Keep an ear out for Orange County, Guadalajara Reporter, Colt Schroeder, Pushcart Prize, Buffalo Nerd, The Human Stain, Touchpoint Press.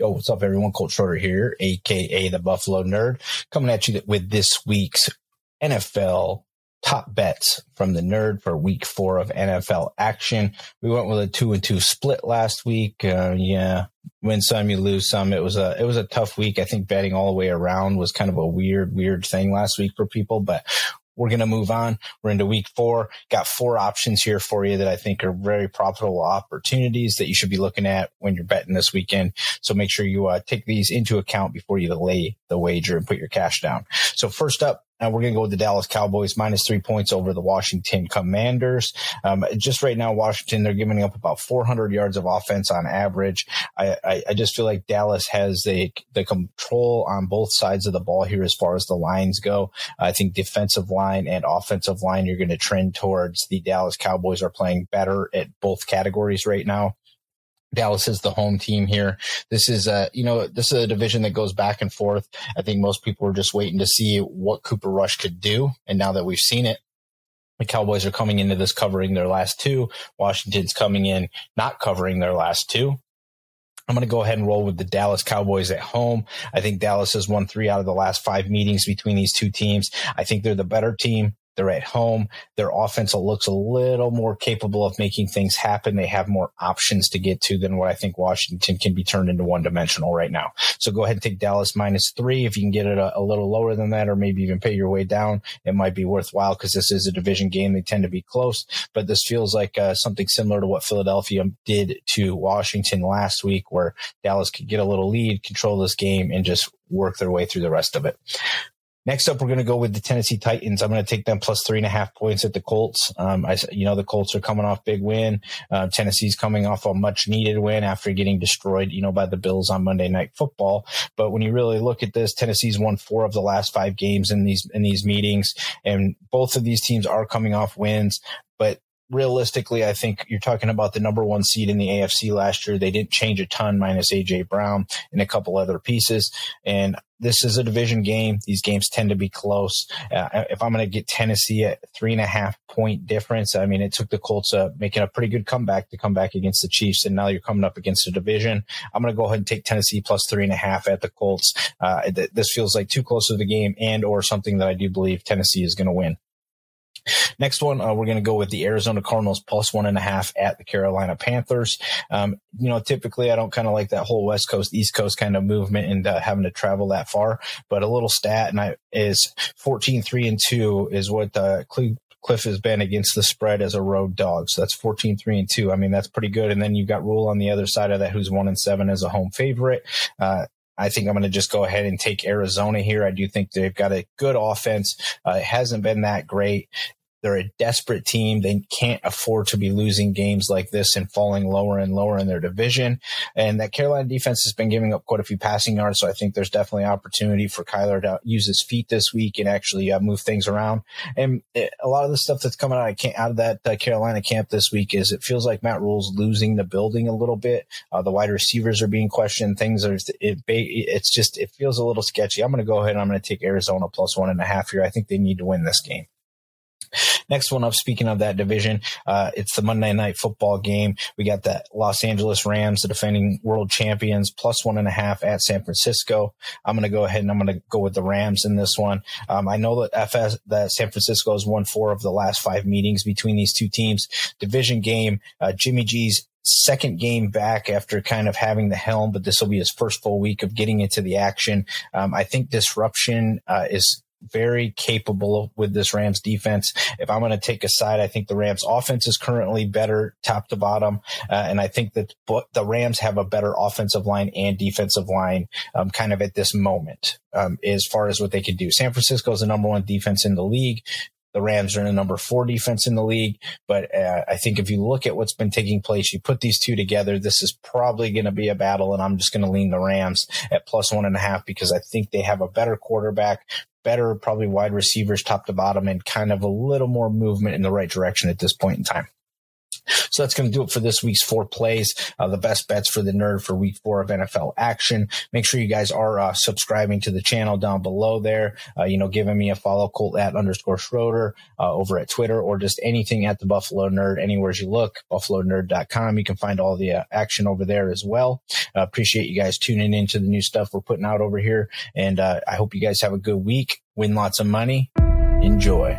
Yo, what's up, everyone? Colt Schroeder here, a.k.a. the Buffalo Nerd, coming at you with this week's NFL top bets from the Nerd for week 4 of NFL action. We went with a 2-2 split last week. Win some, you lose some. It was a tough week. I think betting all the way around was kind of a weird thing last week for people, but we're going to move on. We're into week 4. Got 4 options here for you that I think are very profitable opportunities that you should be looking at when you're betting this weekend. So make sure you take these into account before you lay the wager and put your cash down. So first up, we're going to go with the Dallas Cowboys minus 3 points over the Washington Commanders. Just right now, Washington, they're giving up about 400 yards of offense on average. I just feel like Dallas has the control on both sides of the ball here as far as the lines go. I think defensive line and offensive line, you're going to trend towards the Dallas Cowboys are playing better at both categories right now. Dallas is the home team here. This is a division that goes back and forth. I think most people were just waiting to see what Cooper Rush could do. And now that we've seen it, the Cowboys are coming into this covering their last 2. Washington's coming in not covering their last 2. I'm going to go ahead and roll with the Dallas Cowboys at home. I think Dallas has won 3 out of the last 5 meetings between these two teams. I think they're the better team. They're at home. Their offense looks a little more capable of making things happen. They have more options to get to than what I think Washington can be turned into one-dimensional right now. So go ahead and take Dallas minus 3. If you can get it a little lower than that or maybe even pay your way down, it might be worthwhile because this is a division game. They tend to be close, but this feels like something similar to what Philadelphia did to Washington last week where Dallas could get a little lead, control this game, and just work their way through the rest of it. Next up, we're going to go with the Tennessee Titans. I'm going to take them plus 3.5 points at the Colts. The Colts are coming off big win. Tennessee's coming off a much needed win after getting destroyed, by the Bills on Monday Night Football. But when you really look at this, Tennessee's won 4 of the last 5 games in these meetings, and both of these teams are coming off wins. But realistically, I think you're talking about the number 1 seed in the AFC last year. They didn't change a ton minus A.J. Brown and a couple other pieces. And this is a division game. These games tend to be close. If I'm going to get Tennessee at 3.5 point difference, I mean, it took the Colts making a pretty good comeback to come back against the Chiefs. And now you're coming up against the division. I'm going to go ahead and take Tennessee plus 3.5 at the Colts. This feels like too close to the game and or something that I do believe Tennessee is going to win. Next one, we're going to go with the Arizona Cardinals plus 1.5 at the Carolina Panthers. Typically I don't kind of like that whole West Coast, East Coast kind of movement and having to travel that far. But a little stat is 14-3-2 is what Cliff has been against the spread as a road dog. So that's 14-3-2. I mean, that's pretty good. And then you've got Rule on the other side of that, who's 1-7 as a home favorite. I think I'm going to just go ahead and take Arizona here. I do think they've got a good offense. It hasn't been that great. They're a desperate team. They can't afford to be losing games like this and falling lower and lower in their division. And that Carolina defense has been giving up quite a few passing yards, so I think there's definitely opportunity for Kyler to use his feet this week and actually move things around. And a lot of the stuff that's coming out of that Carolina camp this week is it feels like Matt Rule's losing the building a little bit. The wide receivers are being questioned. It feels a little sketchy. I'm going to go ahead and I'm going to take Arizona plus 1.5 here. I think they need to win this game. Next one up, speaking of that division, it's the Monday Night Football game. We got the Los Angeles Rams, the defending world champions, plus 1.5 at San Francisco. I'm going to go ahead and I'm going to go with the Rams in this one. I know that San Francisco has won 4 of the last 5 meetings between these two teams. Division game, Jimmy G's second game back after kind of having the helm, but this will be his first full week of getting into the action. I think disruption is very capable with this Rams defense. If I'm going to take a side, I think the Rams offense is currently better top to bottom. And I think that the Rams have a better offensive line and defensive line kind of at this moment as far as what they can do. San Francisco is the number one defense in the league. The Rams are in the number 4 defense in the league. But I think if you look at what's been taking place, you put these two together, this is probably going to be a battle. And I'm just going to lean the Rams at +1.5 because I think they have a better quarterback, better probably wide receivers top to bottom, and kind of a little more movement in the right direction at this point in time. So that's going to do it for this week's 4 plays, the best bets for the nerd for week 4 of NFL action. Make sure you guys are subscribing to the channel down below there, giving me a follow, Colt @_Schroeder over at Twitter, or just anything at the Buffalo Nerd, anywhere you look, buffalonerd.com. You can find all the action over there as well. Appreciate you guys tuning into the new stuff we're putting out over here. And I hope you guys have a good week. Win lots of money. Enjoy.